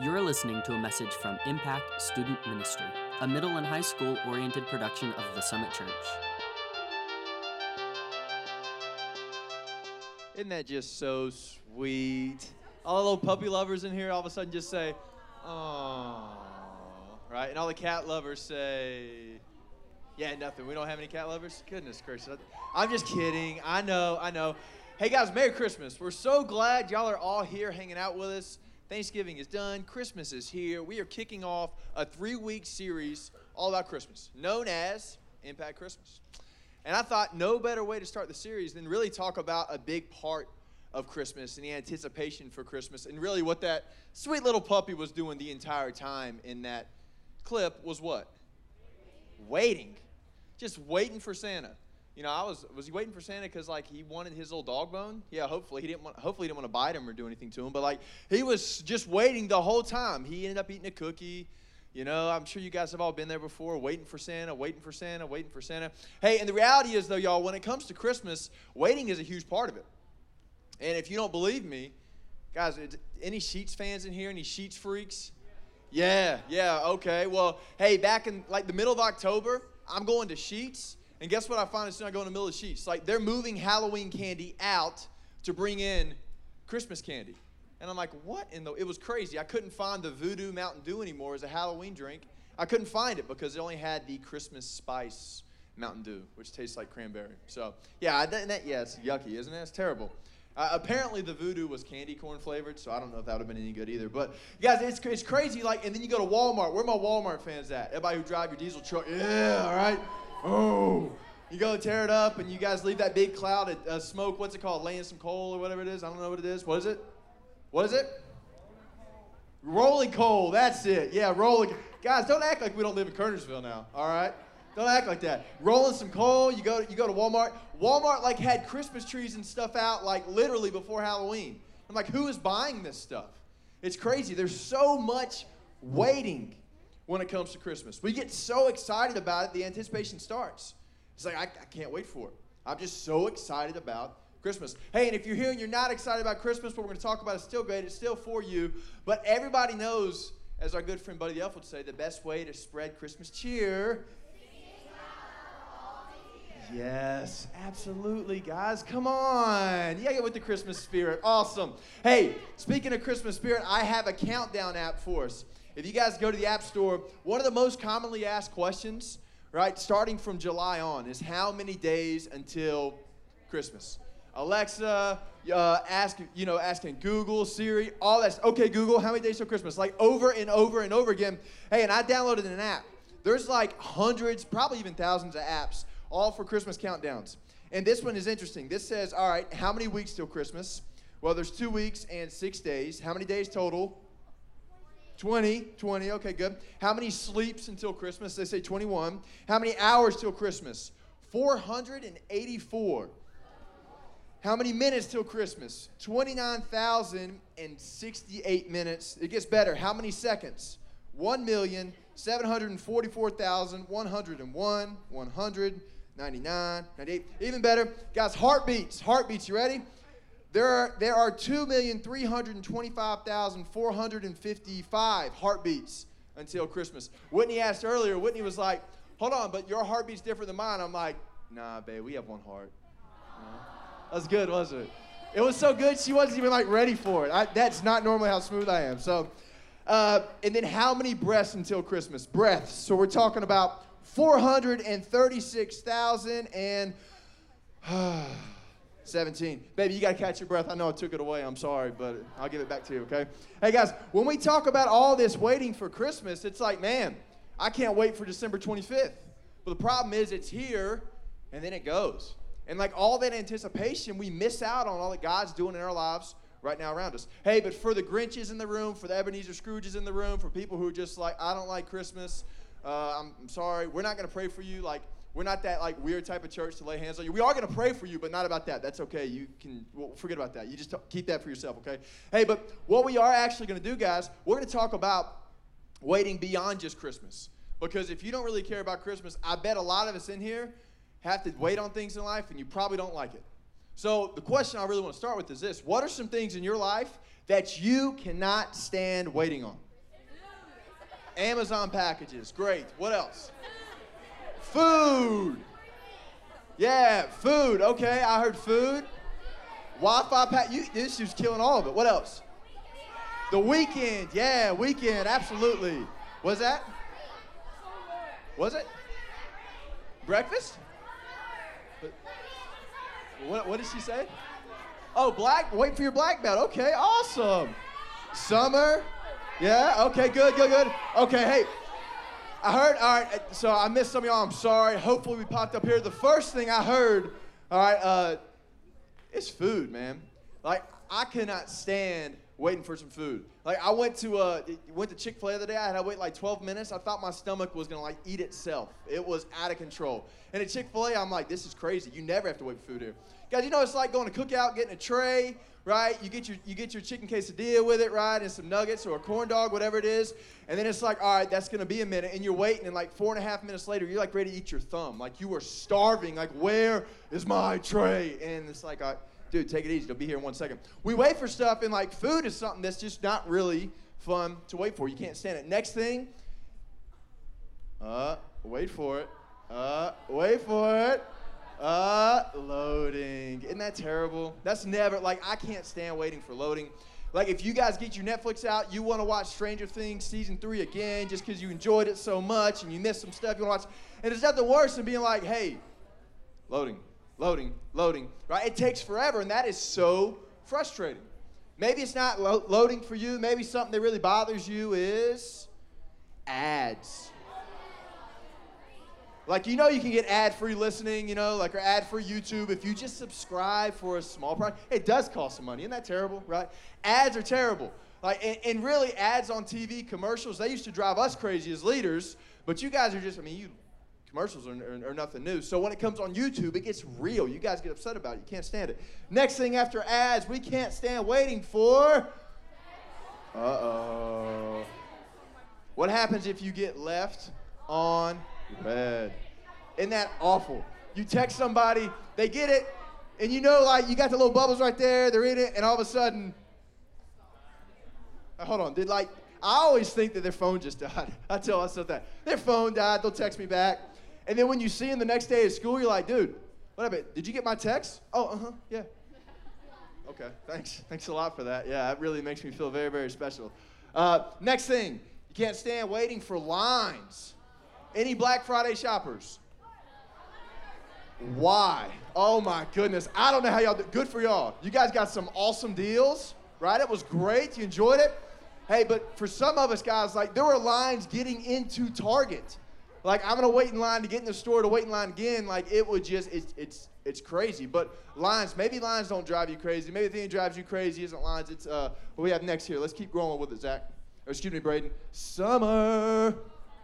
You're listening to a message from Impact Student Ministry, a middle and high school oriented production of The Summit Church. Isn't that just so sweet? All the little puppy lovers in here all of a sudden just say, aww, right? And all the cat lovers say, yeah, nothing. We don't have any cat lovers? Goodness gracious. I'm just kidding. I know. Hey guys, Merry Christmas. We're so glad y'all are all here hanging out with us. Thanksgiving is done. Christmas is here. We are kicking off a 3-week series all about Christmas, known as Impact Christmas. And I thought no better way to start the series than really talk about a big part of Christmas and the anticipation for Christmas, and really what that sweet little puppy was doing the entire time in that clip was what? Waiting. Just waiting for Santa. You know, was he waiting for Santa because, like, he wanted his little dog bone? Yeah, hopefully he didn't want to bite him or do anything to him. But, like, he was just waiting the whole time. He ended up eating a cookie. You know, I'm sure you guys have all been there before, waiting for Santa. Hey, and the reality is, though, y'all, when it comes to Christmas, waiting is a huge part of it. And if you don't believe me, guys, any Sheets fans in here, any Sheets freaks? Yeah, okay. Well, hey, back in, like, the middle of October, I'm going to Sheets. And guess what I find as soon as I go in the middle of the Sheets? Like, they're moving Halloween candy out to bring in Christmas candy. And I'm like, what in the... It was crazy. I couldn't find the Voodoo Mountain Dew anymore as a Halloween drink. I couldn't find it because it only had the Christmas spice Mountain Dew, which tastes like cranberry. So, yeah, it's yucky, isn't it? It's terrible. Apparently, the Voodoo was candy corn flavored, so I don't know if that would have been any good either. But, guys, it's crazy. Like, and then you go to Walmart. Where are my Walmart fans at? Everybody who drive your diesel truck. Yeah, all right. Oh, you go tear it up, and you guys leave that big cloud of smoke. What's it called? Laying some coal or whatever it is. I don't know what it is. What is it? Rolling coal. That's it. Yeah, rolling. Guys, don't act like we don't live in Kernersville now. All right, don't act like that. Rolling some coal. You go to Walmart. Walmart like had Christmas trees and stuff out like literally before Halloween. I'm like, who is buying this stuff? It's crazy. There's so much waiting. When it comes to Christmas, we get so excited about it, the anticipation starts. It's like, I can't wait for it. I'm just so excited about Christmas. Hey, and if you're here and you're not excited about Christmas, what we're going to talk about is still great. It's still for you. But everybody knows, as our good friend Buddy the Elf would say, the best way to spread Christmas cheer. Yes, absolutely, guys. Come on. Yeah, get with the Christmas spirit. Awesome. Hey, speaking of Christmas spirit, I have a countdown app for us. If you guys go to the App Store, one of the most commonly asked questions, right, starting from July on, is how many days until Christmas? Alexa, asking Google, Siri, all that. Okay, Google, how many days till Christmas? Like over and over and over again. Hey, and I downloaded an app. There's like hundreds, probably even thousands of apps, all for Christmas countdowns. And this one is interesting. This says, all right, how many weeks till Christmas? Well, there's 2 weeks and 6 days. How many days total? 20, okay, good. How many sleeps until Christmas? They say 21. How many hours till Christmas? 484. How many minutes till Christmas? 29,068 minutes. It gets better. How many seconds? 1,744,101, 100, 99, 98. Even better. Guys, heartbeats, you ready? There are 2,325,455 heartbeats until Christmas. Whitney asked earlier, Whitney was like, hold on, but your heartbeat's different than mine. I'm like, nah, babe, we have one heart. You know? That was good, wasn't it? It was so good, she wasn't even like ready for it. That's not normally how smooth I am. So, and then how many breaths until Christmas? Breaths. So we're talking about 436,000 and... 17. Baby, you got to catch your breath. I know I took it away. I'm sorry, but I'll give it back to you, okay? Hey, guys, when we talk about all this waiting for Christmas, it's like, man, I can't wait for December 25th. But the problem is it's here, and then it goes. And like all that anticipation, we miss out on all that God's doing in our lives right now around us. Hey, but for the Grinches in the room, for the Ebenezer Scrooges in the room, for people who are just like, I don't like Christmas, I'm sorry, we're not going to pray for you, like, we're not that like weird type of church to lay hands on you. We are going to pray for you, but not about that. That's okay. You can forget about that. You just keep that for yourself, okay? Hey, but what we are actually going to do, guys, we're going to talk about waiting beyond just Christmas. Because if you don't really care about Christmas, I bet a lot of us in here have to wait on things in life, and you probably don't like it. So the question I really want to start with is this. What are some things in your life that you cannot stand waiting on. Amazon packages, great. What else? Food. Yeah, food. Okay, I heard food. Wi-Fi this is killing all of it. What else? The weekend. Yeah, weekend. Absolutely. Was that? Was it? Breakfast? What did she say? Oh, black. Wait for your black belt. Okay, awesome. Summer. Yeah. Okay. Good. Okay. Hey. I heard, all right, so I missed some of y'all, I'm sorry. Hopefully we popped up here. The first thing I heard, all right, it's food, man. Like, I cannot stand waiting for some food. Like, I went to Chick-fil-A the other day. I had to wait like 12 minutes. I thought my stomach was going to, like, eat itself. It was out of control. And at Chick-fil-A, I'm like, this is crazy. You never have to wait for food here. Guys, you know, it's like going to Cookout, getting a tray, right? You get your chicken quesadilla with it, right? And some nuggets or a corn dog, whatever it is. And then it's like, all right, that's going to be a minute. And you're waiting, and like 4.5 minutes later, you're like ready to eat your thumb. Like you were starving. Like, where is my tray? And it's like, dude, take it easy. It'll be here in 1 second. We wait for stuff, and like food is something that's just not really fun to wait for. You can't stand it. Next thing, wait for it. Wait for it. Loading. Isn't that terrible? That's never, like, I can't stand waiting for loading. Like, if you guys get your Netflix out, you want to watch Stranger Things Season 3 again just because you enjoyed it so much and you missed some stuff you want to watch. And it's nothing worse than being like, hey, loading, right? It takes forever, and that is so frustrating. Maybe it's not loading for you. Maybe something that really bothers you is ads. Like, you know, you can get ad-free listening, you know, like, or ad-free YouTube if you just subscribe for a small price. It does cost some money. Isn't that terrible, right? Ads are terrible. Like, and really, ads on TV, commercials, they used to drive us crazy as leaders, but you guys are just, I mean, commercials are nothing new. So when it comes on YouTube, it gets real. You guys get upset about it. You can't stand it. Next thing after ads, we can't stand waiting for... uh-oh. What happens if you get left on... bad. Isn't that awful? You text somebody, they get it, and you know, like, you got the little bubbles right there, they're in it, and all of a sudden, hold on, did, like, I always think that their phone just died. I tell myself that. Their phone died, they'll text me back. And then when you see them the next day at school, you're like, dude, what happened? Did you get my text? Oh, yeah. Okay, thanks. Thanks a lot for that. Yeah, that really makes me feel very, very special. Next thing, you can't stand waiting for lines. Any Black Friday shoppers? Why? Oh my goodness. I don't know how y'all do. Good for y'all. You guys got some awesome deals, right? It was great. You enjoyed it. Hey, but for some of us guys, like, there were lines getting into Target. Like, I'm going to wait in line to get in the store to wait in line again. Like, it would just, it's crazy. But lines, maybe lines don't drive you crazy. Maybe the thing that drives you crazy isn't lines. It's what we have next here. Let's keep rolling with it, Zach. Or excuse me, Braden. Summer.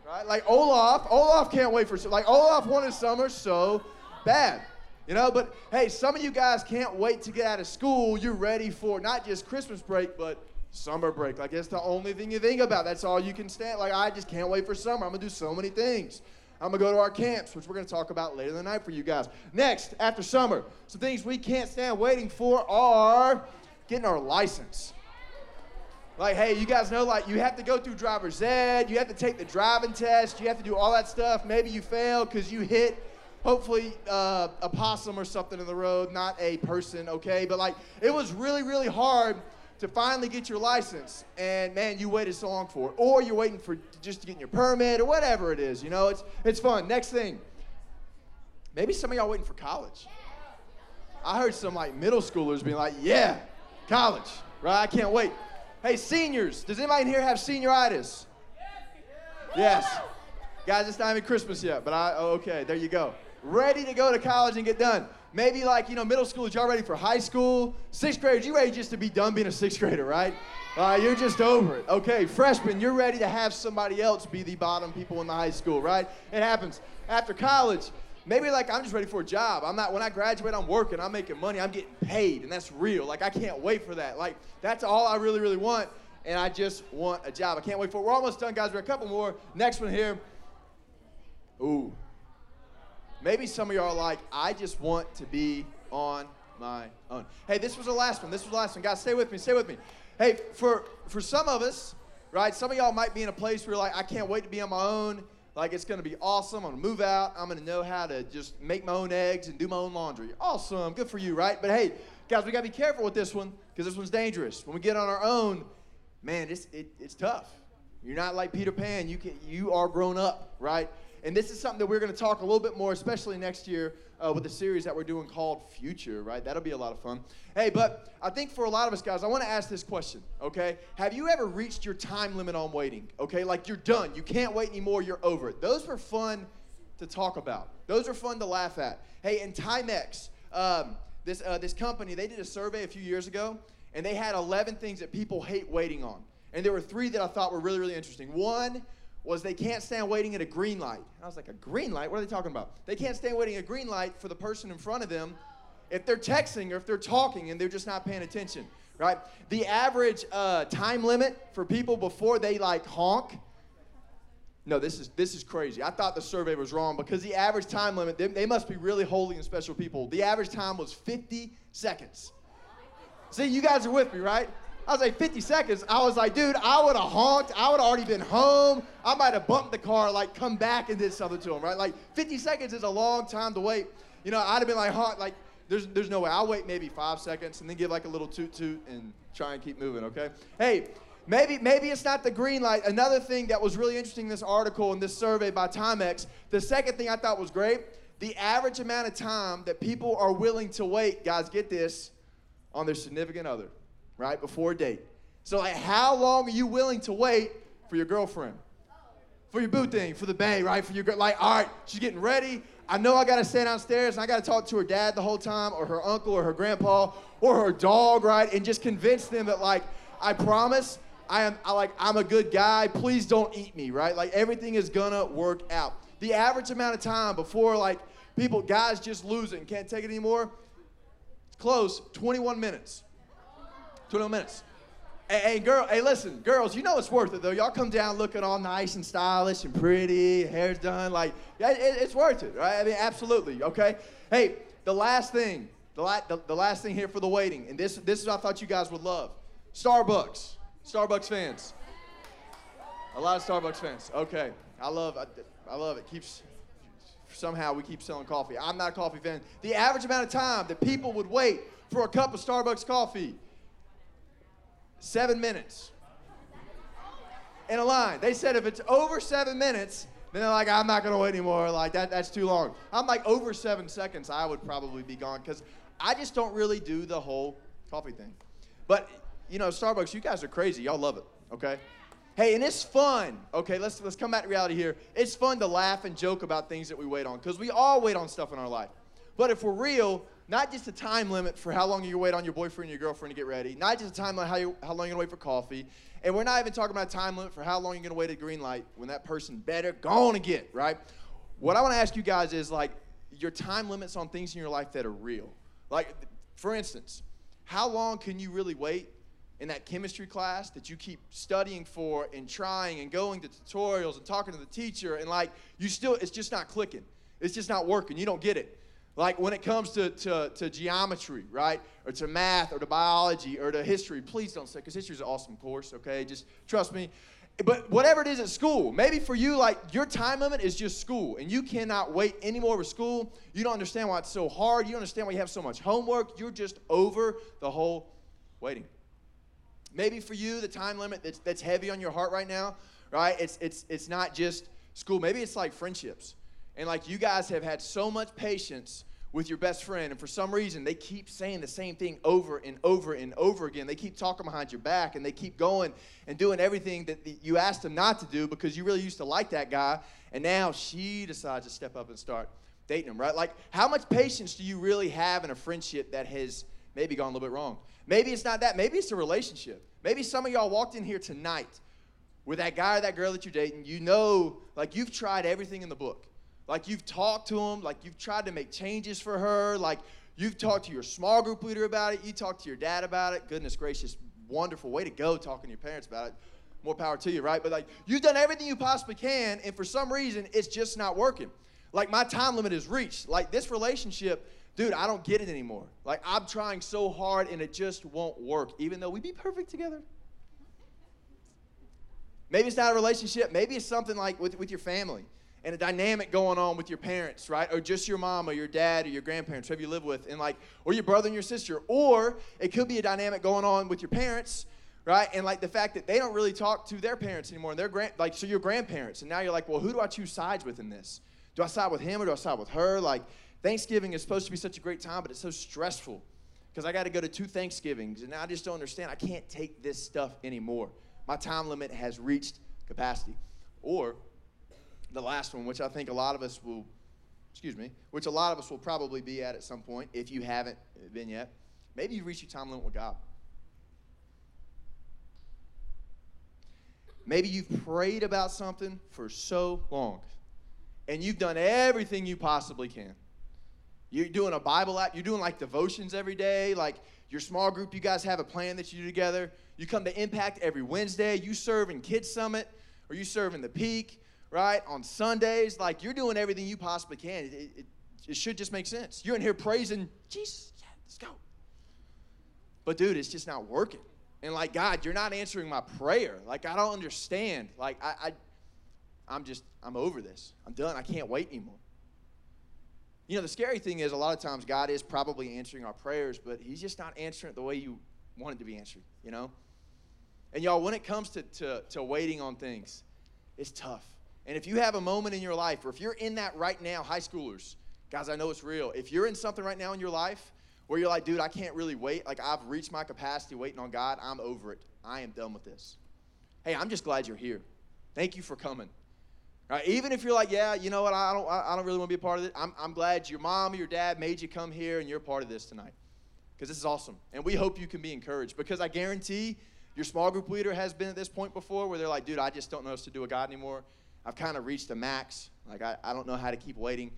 Right? Like Olaf can't wait for, like, Olaf wanted summer so bad, you know, but hey, some of you guys can't wait to get out of school. You're ready for not just Christmas break, but summer break. Like, it's the only thing you think about. That's all you can stand. Like, I just can't wait for summer. I'm going to do so many things. I'm going to go to our camps, which we're going to talk about later in the night for you guys. Next, after summer, some things we can't stand waiting for are getting our license. Like, hey, you guys know, like, you have to go through driver's ed, you have to take the driving test, you have to do all that stuff. Maybe you fail because you hit, hopefully, a possum or something in the road, not a person, okay? But, like, it was really, really hard to finally get your license, and, man, you waited so long for it. Or you're waiting for just to get your permit or whatever it is, you know? It's fun. Next thing, maybe some of y'all waiting for college. I heard some, like, middle schoolers being like, yeah, college, right? I can't wait. Hey, seniors, does anybody in here have senioritis? Yes. Guys, it's not even Christmas yet, but okay, there you go. Ready to go to college and get done. Maybe, like, you know, middle school, y'all ready for high school? Sixth graders, you ready just to be done being a sixth grader, right? You're just over it. Okay, freshmen, you're ready to have somebody else be the bottom people in the high school, right? It happens. After college, maybe, like, I'm just ready for a job. I'm not, when I graduate, I'm working, I'm making money, I'm getting paid, and that's real. Like, I can't wait for that. Like, that's all I really, really want, and I just want a job. I can't wait for it. We're almost done, guys. We're a couple more. Next one here. Ooh. Maybe some of y'all are like, I just want to be on my own. Hey, this was the last one. Guys, stay with me. Hey, for some of us, right, some of y'all might be in a place where you're like, I can't wait to be on my own. Like, it's going to be awesome. I'm going to move out. I'm going to know how to just make my own eggs and do my own laundry. Awesome. Good for you, right? But, hey, guys, we got to be careful with this one because this one's dangerous. When we get on our own, man, it's tough. You're not like Peter Pan. You are grown up, right? And this is something that we're going to talk a little bit more, especially next year with the series that we're doing called Future, right? That'll be a lot of fun. Hey, but I think for a lot of us, guys, I want to ask this question, okay? Have you ever reached your time limit on waiting, okay? Like, you're done. You can't wait anymore. You're over it. Those were fun to talk about. Those are fun to laugh at. Hey, and Timex, this company, they did a survey a few years ago, and they had 11 things that people hate waiting on. And there were three that I thought were really, really interesting. One was they can't stand waiting at a green light. And I was like, a green light? What are they talking about? They can't stand waiting at a green light for the person in front of them if they're texting or if they're talking and they're just not paying attention, right? The average time limit for people before they, like, honk. No, this is crazy. I thought the survey was wrong because the average time limit, they must be really holy and special people. The average time was 50 seconds. See, you guys are with me, right? I was like, 50 seconds. I was like, dude, I would have honked. I would have already been home. I might have bumped the car, like, come back and did something to him, right? Like, 50 seconds is a long time to wait. You know, I'd have been like, honk, like, there's no way. I'll wait maybe 5 seconds and then give, like, a little toot-toot and try and keep moving, okay? Hey, maybe it's not the green light. Another thing that was really interesting in this article and this survey by Timex, the second thing I thought was great, the average amount of time that people are willing to wait, guys, get this, on their significant other. Right before a date. So, like, how long are you willing to wait for your girlfriend, for your boo thing, for the bang, right? For your girl, like, all right, she's getting ready. I know I gotta stay downstairs and I gotta talk to her dad the whole time, or her uncle, or her grandpa, or her dog, right? And just convince them that, like, I promise, I'm a good guy. Please don't eat me, right? Like, everything is gonna work out. The average amount of time before, like, people, guys, just losing, can't take it anymore. Close, 21 minutes. 21 minutes. Hey, girl, hey, listen, girls, you know it's worth it, though. Y'all come down looking all nice and stylish and pretty, hair's done. Like, yeah, it's worth it, right? I mean, absolutely, okay? Hey, the last thing here for the waiting, and this is what I thought you guys would love. Starbucks fans. A lot of Starbucks fans. Okay, I love it. Keeps, somehow we keep selling coffee. I'm not a coffee fan. The average amount of time that people would wait for a cup of Starbucks coffee, 7 minutes in a line. They said if it's over 7 minutes, then they're like, I'm not going to wait anymore. Like, that's too long. I'm like, over 7 seconds, I would probably be gone because I just don't really do the whole coffee thing. But, you know, Starbucks, you guys are crazy. Y'all love it, okay? Hey, and it's fun. Okay, let's come back to reality here. It's fun to laugh and joke about things that we wait on because we all wait on stuff in our life. But if we're real, not just a time limit for how long you wait on your boyfriend or your girlfriend to get ready. Not just a time limit how long you're gonna wait for coffee. And we're not even talking about a time limit for how long you're gonna wait at green light when that person better gone and get, right? What I wanna ask you guys is, like, your time limits on things in your life that are real. Like, for instance, how long can you really wait in that chemistry class that you keep studying for and trying and going to tutorials and talking to the teacher and, like, you still, it's just not clicking. It's just not working. You don't get it. Like, when it comes to geometry, right, or to math, or to biology, or to history, please don't say, because history is an awesome course, okay? Just trust me. But whatever it is at school, maybe for you, like, your time limit is just school, and you cannot wait anymore for school. You don't understand why it's so hard. You don't understand why you have so much homework. You're just over the whole waiting. Maybe for you, the time limit that's heavy on your heart right now, right, it's not just school. Maybe it's, like, friendships. And, like, you guys have had so much patience with your best friend, and for some reason, they keep saying the same thing over and over and over again. They keep talking behind your back, and they keep going and doing everything that you asked them not to do because you really used to like that guy, and now she decides to step up and start dating him, right? Like, how much patience do you really have in a friendship that has maybe gone a little bit wrong? Maybe it's not that. Maybe it's a relationship. Maybe some of y'all walked in here tonight with that guy or that girl that you're dating. You know, like, you've tried everything in the book. Like, you've talked to him, like, you've tried to make changes for her, like, you've talked to your small group leader about it, you talked to your dad about it. Goodness gracious, wonderful way to go, talking to your parents about it. More power to you, right? But, like, you've done everything you possibly can, and for some reason, it's just not working. Like, my time limit is reached. Like, this relationship dude, I don't get it anymore. Like, I'm trying so hard, and it just won't work, even though we'd be perfect together. Maybe it's not a relationship. Maybe it's something like with your family and a dynamic going on with your parents, right? Or just your mom or your dad or your grandparents, whoever you live with, and like, or your brother and your sister. Or it could be a dynamic going on with your parents, right? And like the fact that they don't really talk to their parents anymore, and so your grandparents. And now you're like, well, who do I choose sides with in this? Do I side with him or do I side with her? Like, Thanksgiving is supposed to be such a great time, but it's so stressful because I got to go to 2 Thanksgivings, and I just don't understand. I can't take this stuff anymore. My time limit has reached capacity. Or the last one, which I think a lot of us will, which a lot of us will probably be at some point, if you haven't been yet. Maybe you reach your time limit with God. Maybe you've prayed about something for so long, and you've done everything you possibly can. You're doing a Bible app. You're doing like devotions every day. Like your small group, you guys have a plan that you do together. You come to Impact every Wednesday. You serve in Kids Summit, or you serve in the Peak, right? On Sundays, like you're doing everything you possibly can. It should just make sense. You're in here praising Jesus. Yeah, let's go. But dude, it's just not working. And like, God, you're not answering my prayer. Like, I don't understand. Like, I'm over this. I'm done. I can't wait anymore. You know, the scary thing is a lot of times God is probably answering our prayers, but he's just not answering it the way you want it to be answered, you know? And y'all, when it comes to waiting on things, it's tough. And if you have a moment in your life, or if you're in that right now, high schoolers, guys, I know it's real. If you're in something right now in your life where you're like, dude, I can't really wait. Like, I've reached my capacity waiting on God. I'm over it. I am done with this. Hey, I'm just glad you're here. Thank you for coming. Right, even if you're like, yeah, you know what, I don't really want to be a part of it. I'm glad your mom or your dad made you come here and you're a part of this tonight, because this is awesome. And we hope you can be encouraged, because I guarantee your small group leader has been at this point before where they're like, dude, I just don't know what to do with God anymore. I've kind of reached a max. Like, I don't know how to keep waiting.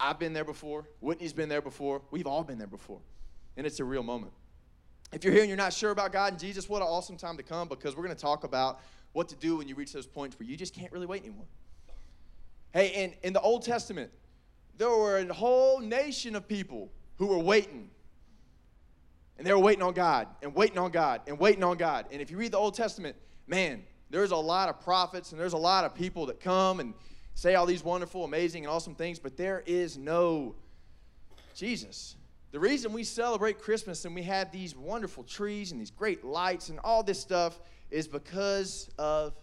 I've been there before. Whitney's been there before. We've all been there before. And it's a real moment. If you're here and you're not sure about God and Jesus, what an awesome time to come, because we're going to talk about what to do when you reach those points where you just can't really wait anymore. Hey, in the Old Testament, there were a whole nation of people who were waiting. And they were waiting on God, and waiting on God, and waiting on God. And if you read the Old Testament, man, there's a lot of prophets, and there's a lot of people that come and say all these wonderful, amazing, and awesome things, but there is no Jesus. The reason we celebrate Christmas and we have these wonderful trees and these great lights and all this stuff is because of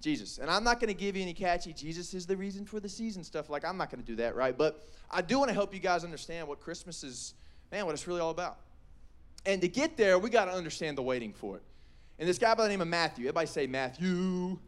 Jesus. And I'm not going to give you any catchy Jesus is the reason for the season stuff. Like, I'm not going to do that, right? But I do want to help you guys understand what Christmas is, man, what it's really all about. And to get there, we got to understand the waiting for it. And this guy by the name of Matthew, everybody say Matthew.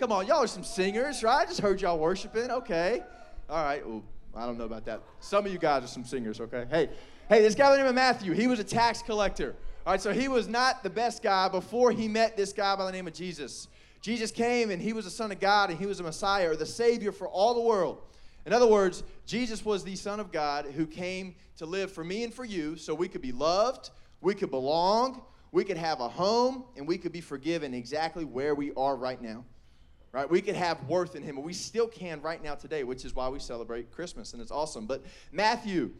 Come on, y'all are some singers, right? I just heard y'all worshiping. Okay. All right. Ooh, I don't know about that. Some of you guys are some singers, okay? Hey, this guy by the name of Matthew, he was a tax collector. All right, so he was not the best guy before he met this guy by the name of Jesus. Jesus came, and he was the Son of God, and he was a Messiah, or the Savior for all the world. In other words, Jesus was the Son of God who came to live for me and for you so we could be loved, we could belong, we could have a home, and we could be forgiven exactly where we are right now. Right? We could have worth in him, and we still can right now today, which is why we celebrate Christmas, and it's awesome. But Matthew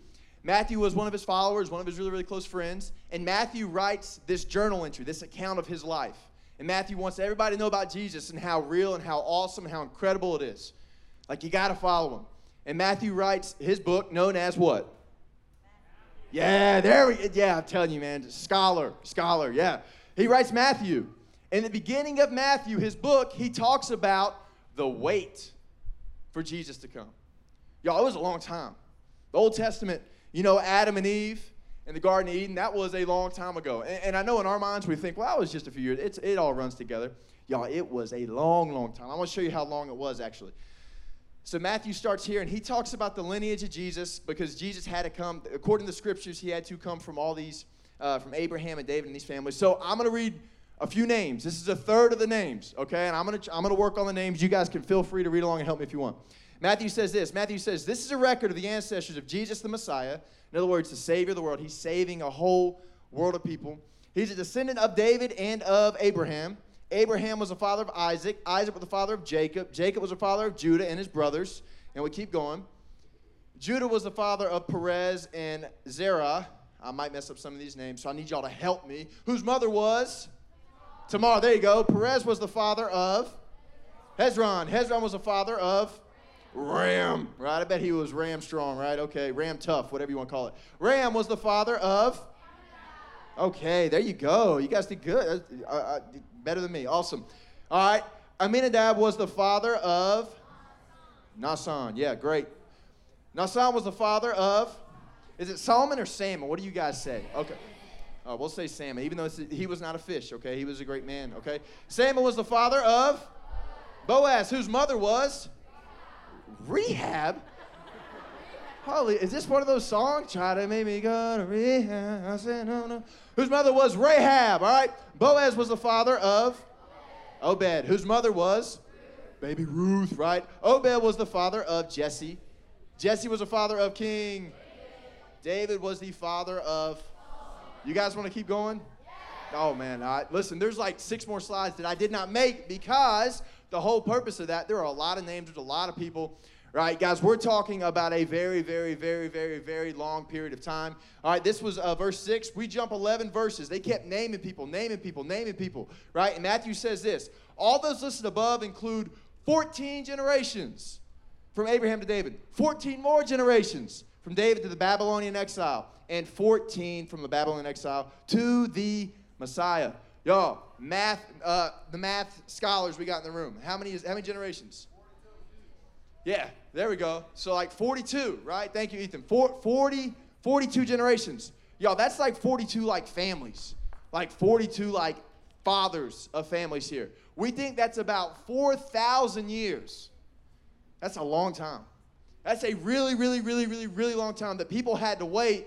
was one of his followers, one of his really, really close friends, and Matthew writes this journal entry, this account of his life. And Matthew wants everybody to know about Jesus and how real and how awesome and how incredible it is. Like, you got to follow him. And Matthew writes his book known as what? Matthew. Yeah, there we go. Yeah, I'm telling you, man. Scholar, yeah. He writes Matthew. In the beginning of Matthew, his book, he talks about the wait for Jesus to come. Y'all, it was a long time. The Old Testament, you know, Adam and Eve, in the Garden of Eden, that was a long time ago. And I know in our minds we think, well, it was just a few years. It all runs together. Y'all, it was a long, long time. I want to show you how long it was, actually. So Matthew starts here, and he talks about the lineage of Jesus, because Jesus had to come, according to the scriptures, he had to come from all these, from Abraham and David and these families. So I'm going to read a few names. This is a third of the names, okay? And I'm going to work on the names. You guys can feel free to read along and help me if you want. Matthew says, this is a record of the ancestors of Jesus the Messiah. In other words, the Savior of the world. He's saving a whole world of people. He's a descendant of David and of Abraham. Abraham was the father of Isaac. Isaac was the father of Jacob. Jacob was the father of Judah and his brothers. And we keep going. Judah was the father of Perez and Zerah. I might mess up some of these names, so I need y'all to help me. Whose mother was? Tamar. There you go. Perez was the father of? Hezron. Hezron was the father of? Ram. Right? I bet he was Ram strong, right? Okay. Ram tough, whatever you want to call it. Ram was the father of? Okay. There you go. You guys did good. Better than me. Awesome. All right. Aminadab was the father of? Nahshon. Yeah, great. Nahshon was the father of? Is it Salmon or Salmon? What do you guys say? Okay. We'll say Salmon, even though he was not a fish, okay? He was a great man, okay? Salmon was the father of? Boaz, whose mother was? Rehab? Holy, is this one of those songs? Try to make me go to rehab. I said, no, no. Whose mother was? Rahab, all right? Boaz was the father of? Obed. Whose mother was? Baby Ruth, right? Obed was the father of Jesse. Jesse was the father of King. David was the father of? You guys want to keep going? Yeah. Oh, man. Listen, there's like 6 more slides that I did not make because the whole purpose of that, there are a lot of names. There's a lot of people. Right, guys, we're talking about a very, very, very, very, very long period of time. All right, this was verse 6. We jump 11 verses. They kept naming people, naming people, naming people. Right, and Matthew says this. All those listed above include 14 generations from Abraham to David. 14 more generations from David to the Babylonian exile, and 14 from the Babylonian exile to the Messiah. Y'all, the math scholars we got in the room. How many generations? Yeah, there we go. So like 42, right? Thank you, Ethan. 42 generations. Y'all, that's like 42 like families, like 42 like fathers of families here. We think that's about 4,000 years. That's a long time. That's a really, really, really, really, really long time that people had to wait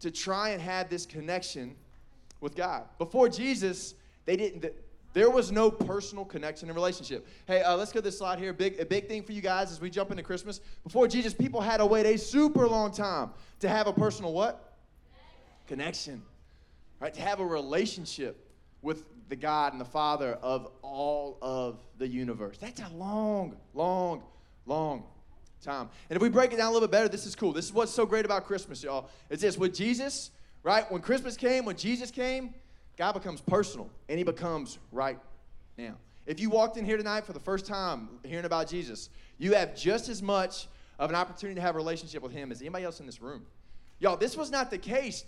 to try and have this connection with God. Before Jesus, there was no personal connection and relationship. Hey, let's go to this slide here. A big thing for you guys as we jump into Christmas. Before Jesus, people had to wait a super long time to have a personal what? Connection. Right? To have a relationship with the God and the Father of all of the universe. That's a long, long, long time. And if we break it down a little bit better, this is cool. This is what's so great about Christmas, y'all. It's this. With Jesus, right, when Jesus came, God becomes personal, and he becomes right now. If you walked in here tonight for the first time hearing about Jesus, you have just as much of an opportunity to have a relationship with him as anybody else in this room. Y'all, this was not the case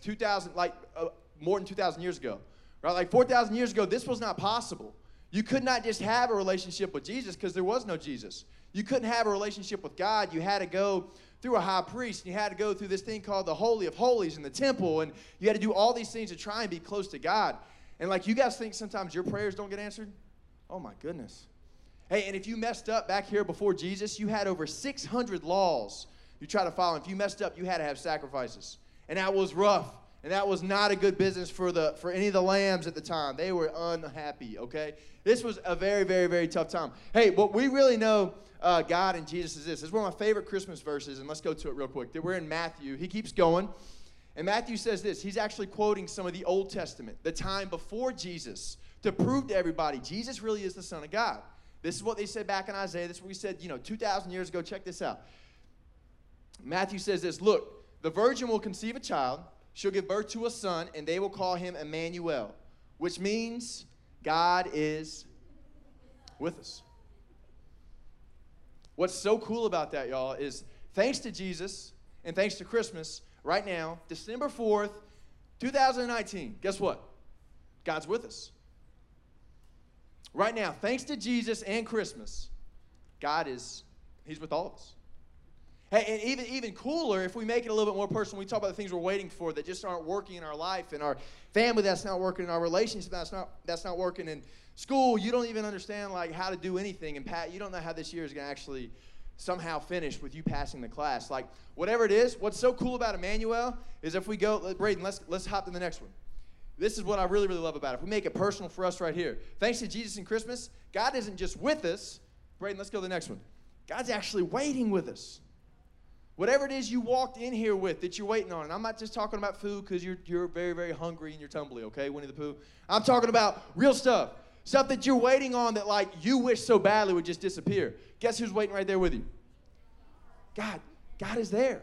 more than 2,000 years ago, right? Like 4,000 years ago, this was not possible. You could not just have a relationship with Jesus because there was no Jesus. You couldn't have a relationship with God. You had to go through a high priest, and you had to go through this thing called the Holy of Holies in the temple, and you had to do all these things to try and be close to God. And like you guys think sometimes your prayers don't get answered? Oh, my goodness. Hey, and if you messed up back here before Jesus, you had over 600 laws you try to follow. If you messed up, you had to have sacrifices. And that was rough, and that was not a good business for any of the lambs at the time. They were unhappy, okay? This was a very, very, very tough time. Hey, what we really know God and Jesus is this. This is one of my favorite Christmas verses, and let's go to it real quick. We're in Matthew. He keeps going, and Matthew says this. He's actually quoting some of the Old Testament, the time before Jesus, to prove to everybody Jesus really is the Son of God. This is what they said back in Isaiah. This is what we said, 2,000 years ago. Check this out. Matthew says this. Look, the virgin will conceive a child. She'll give birth to a son, and they will call him Emmanuel, which means God is with us. What's so cool about that, y'all, is thanks to Jesus and thanks to Christmas, right now, December 4th, 2019, guess what? God's with us. Right now, thanks to Jesus and Christmas, He's with all of us. Hey, and even cooler, if we make it a little bit more personal, we talk about the things we're waiting for that just aren't working in our life, and our family that's not working, and our relationship that's not working, and school, you don't even understand like how to do anything, and Pat, you don't know how this year is going to actually somehow finish with you passing the class. Like whatever it is, what's so cool about Emmanuel is if we go, Braden, let's hop to the next one. This is what I really, really love about it. If we make it personal for us right here, thanks to Jesus and Christmas, God isn't just with us. Braden, let's go to the next one. God's actually waiting with us. Whatever it is you walked in here with that you're waiting on, and I'm not just talking about food because you're very, very hungry and you're tumbly, okay, Winnie the Pooh? I'm talking about real stuff. Stuff that you're waiting on that, like, you wish so badly would just disappear. Guess who's waiting right there with you? God. God is there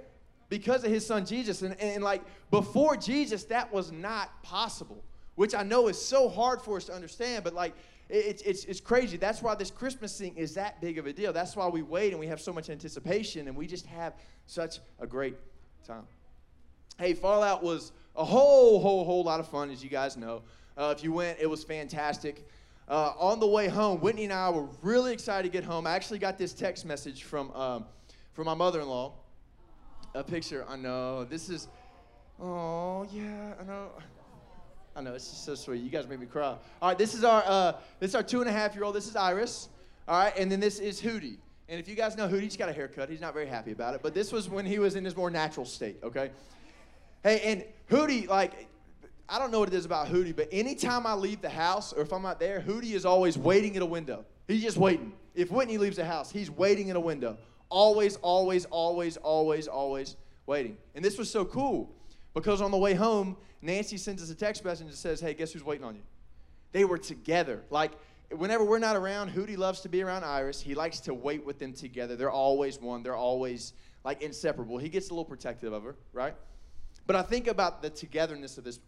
because of his son Jesus. And like before Jesus, that was not possible, which I know is so hard for us to understand, but like it's crazy. That's why this Christmas thing is that big of a deal. That's why we wait and we have so much anticipation and we just have such a great time. Hey, Fallout was a whole lot of fun, as you guys know. If you went, it was fantastic. On the way home, Whitney and I were really excited to get home. I actually got this text message from my mother-in-law. A picture, I know. This is, oh, yeah, I know. I know, it's just so sweet. You guys made me cry. All right, this is our 2.5-year-old. This is Iris, all right? And then this is Hootie. And if you guys know Hootie, he's got a haircut. He's not very happy about it. But this was when he was in his more natural state, okay? Hey, and Hootie, like, I don't know what it is about Hootie, but anytime I leave the house or if I'm not there, Hootie is always waiting at a window. He's just waiting. If Whitney leaves the house, he's waiting at a window. Always waiting. And this was so cool because on the way home, Nancy sends us a text message and says, hey, guess who's waiting on you? They were together. Like, whenever we're not around, Hootie loves to be around Iris. He likes to wait with them together. They're always one. They're always, like, inseparable. He gets a little protective of her, right? But I think about the togetherness of this,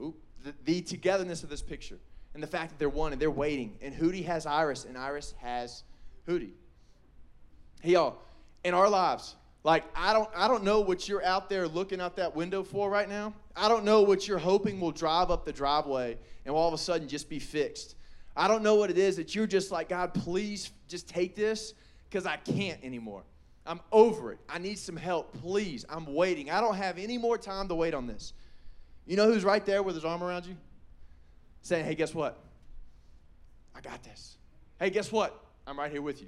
the togetherness of this picture and the fact that they're one and they're waiting. And Hootie has Iris and Iris has Hootie. Hey, y'all. In our lives, like, I don't know what you're out there looking out that window for right now. I don't know what you're hoping will drive up the driveway and all of a sudden just be fixed. I don't know what it is that you're just like, God, please just take this because I can't anymore. I'm over it. I need some help. Please, I'm waiting. I don't have any more time to wait on this. You know who's right there with his arm around you? Saying, hey, guess what? I got this. Hey, guess what? I'm right here with you.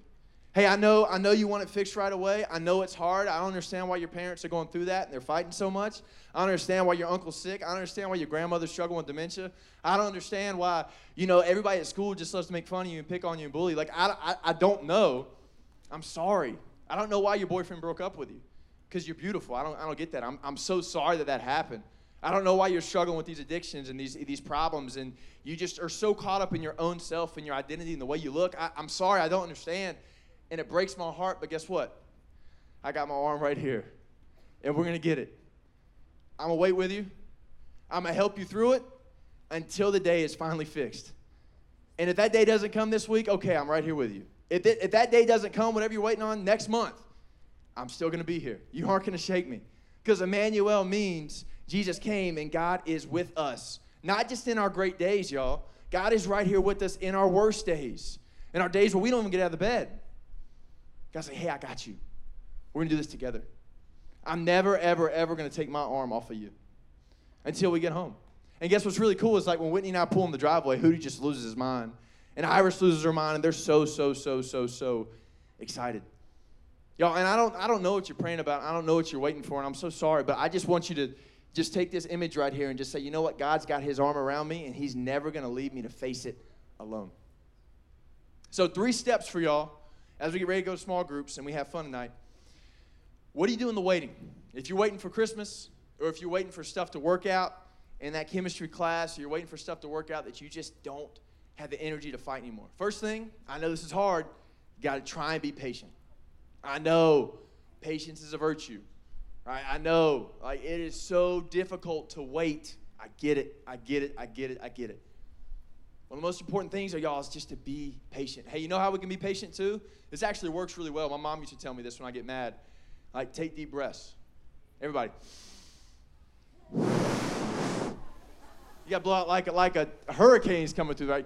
Hey, I know you want it fixed right away. I know it's hard. I understand why your parents are going through that and they're fighting so much. I understand why your uncle's sick. I understand why your grandmother's struggling with dementia. I don't understand why, you know, everybody at school just loves to make fun of you and pick on you and bully. Like, I don't know. I'm sorry. I don't know why your boyfriend broke up with you because you're beautiful. I don't get that. I'm so sorry that happened. I don't know why you're struggling with these addictions and these problems and you just are so caught up in your own self and your identity and the way you look. I'm sorry. I don't understand. And it breaks my heart, but guess what? I got my arm right here, and we're going to get it. I'm going to wait with you. I'm going to help you through it until the day is finally fixed. And if that day doesn't come this week, okay, I'm right here with you. If that day doesn't come, whatever you're waiting on, next month, I'm still going to be here. You aren't going to shake me because Emmanuel means Jesus came and God is with us, not just in our great days, y'all. God is right here with us in our worst days, in our days where we don't even get out of the bed. God's like, hey, I got you. We're going to do this together. I'm never, ever, ever going to take my arm off of you until we get home. And guess what's really cool is like when Whitney and I pull in the driveway, Hootie just loses his mind. And Iris loses her mind. And they're so excited. Y'all, and I don't know what you're praying about. I don't know what you're waiting for. And I'm so sorry. But I just want you to just take this image right here and just say, you know what? God's got his arm around me. And he's never going to leave me to face it alone. So 3 steps for y'all. As we get ready to go to small groups and we have fun tonight, what do you do in the waiting? If you're waiting for Christmas or if you're waiting for stuff to work out in that chemistry class or you're waiting for stuff to work out that you just don't have the energy to fight anymore. First thing, I know this is hard, you got to try and be patient. I know patience is a virtue, right? I know like it is so difficult to wait. I get it. One of the most important things, y'all, is just to be patient. Hey, you know how we can be patient, too? This actually works really well. My mom used to tell me this when I get mad. Like, take deep breaths. Everybody. You got to blow out like a hurricane's coming through, right?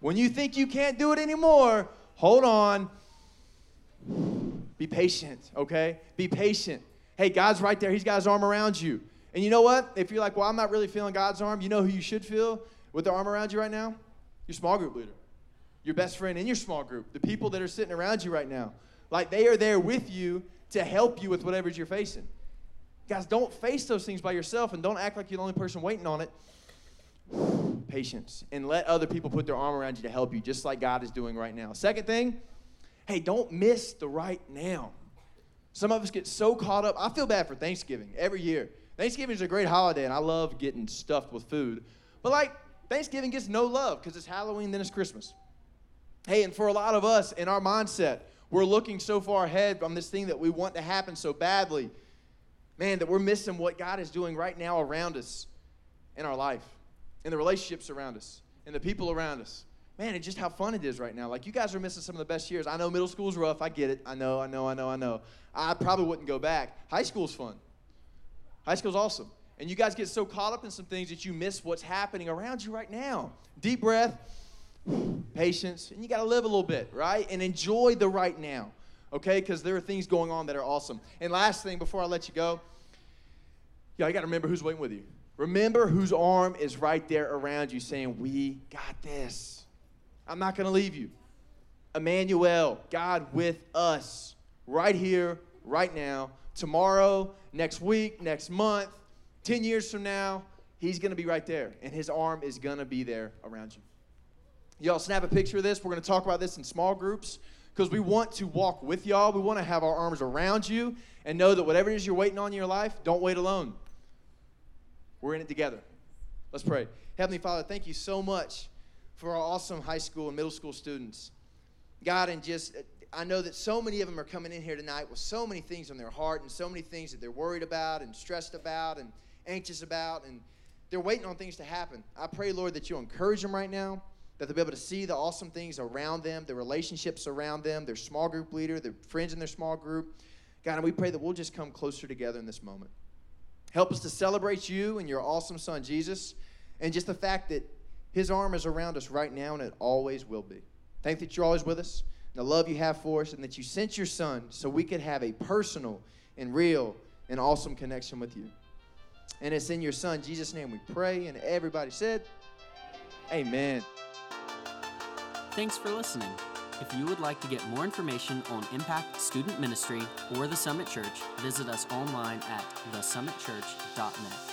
When you think you can't do it anymore, hold on. Be patient, okay? Be patient. Hey, God's right there. He's got his arm around you. And you know what? If you're like, well, I'm not really feeling God's arm, you know who you should feel with the arm around you right now? Your small group leader, your best friend in your small group, the people that are sitting around you right now. Like, they are there with you to help you with whatever you're facing. Guys, don't face those things by yourself and don't act like you're the only person waiting on it. Patience. And let other people put their arm around you to help you, just like God is doing right now. Second thing, hey, don't miss the right now. Some of us get so caught up. I feel bad for Thanksgiving every year. Thanksgiving is a great holiday, and I love getting stuffed with food. But, like, Thanksgiving gets no love because it's Halloween, then it's Christmas. Hey, and for a lot of us in our mindset, We're looking so far ahead on this thing that we want to happen so badly, man, that we're missing what God is doing right now around us in our life, in the relationships around us, in the people around us. Man, and just how fun it is right now. Like, you guys are missing some of the best years. I know middle school's rough. I get it. I know. I probably wouldn't go back. High school's fun. High school's awesome. And you guys get so caught up in some things that you miss what's happening around you right now. Deep breath, patience, and you got to live a little bit, right? And enjoy the right now, okay? Because there are things going on that are awesome. And last thing before I let you go, yeah, you got to remember who's waiting with you. Remember whose arm is right there around you saying, we got this. I'm not going to leave you. Emmanuel, God with us, right here, right now, tomorrow, next week, next month, 10 years from now, he's going to be right there, and his arm is going to be there around you. Y'all snap a picture of this. We're going to talk about this in small groups because we want to walk with y'all. We want to have our arms around you and know that whatever it is you're waiting on in your life, don't wait alone. We're in it together. Let's pray. Heavenly Father, thank you so much for our awesome high school and middle school students. God, and just, I know that so many of them are coming in here tonight with so many things on their heart and so many things that they're worried about and stressed about and anxious about, and they're waiting on things to happen. I pray, Lord, that you'll encourage them right now, that they'll be able to see the awesome things around them, the relationships around them, their small group leader, their friends in their small group. God, and we pray that we'll just come closer together in this moment. Help us to celebrate you and your awesome son, Jesus, and just the fact that his arm is around us right now, and it always will be. Thank that you're always with us, and the love you have for us, and that you sent your son so we could have a personal and real and awesome connection with you. And it's in your son, Jesus' name, we pray. And everybody said, amen. Thanks for listening. If you would like to get more information on Impact Student Ministry or The Summit Church, visit us online at thesummitchurch.net.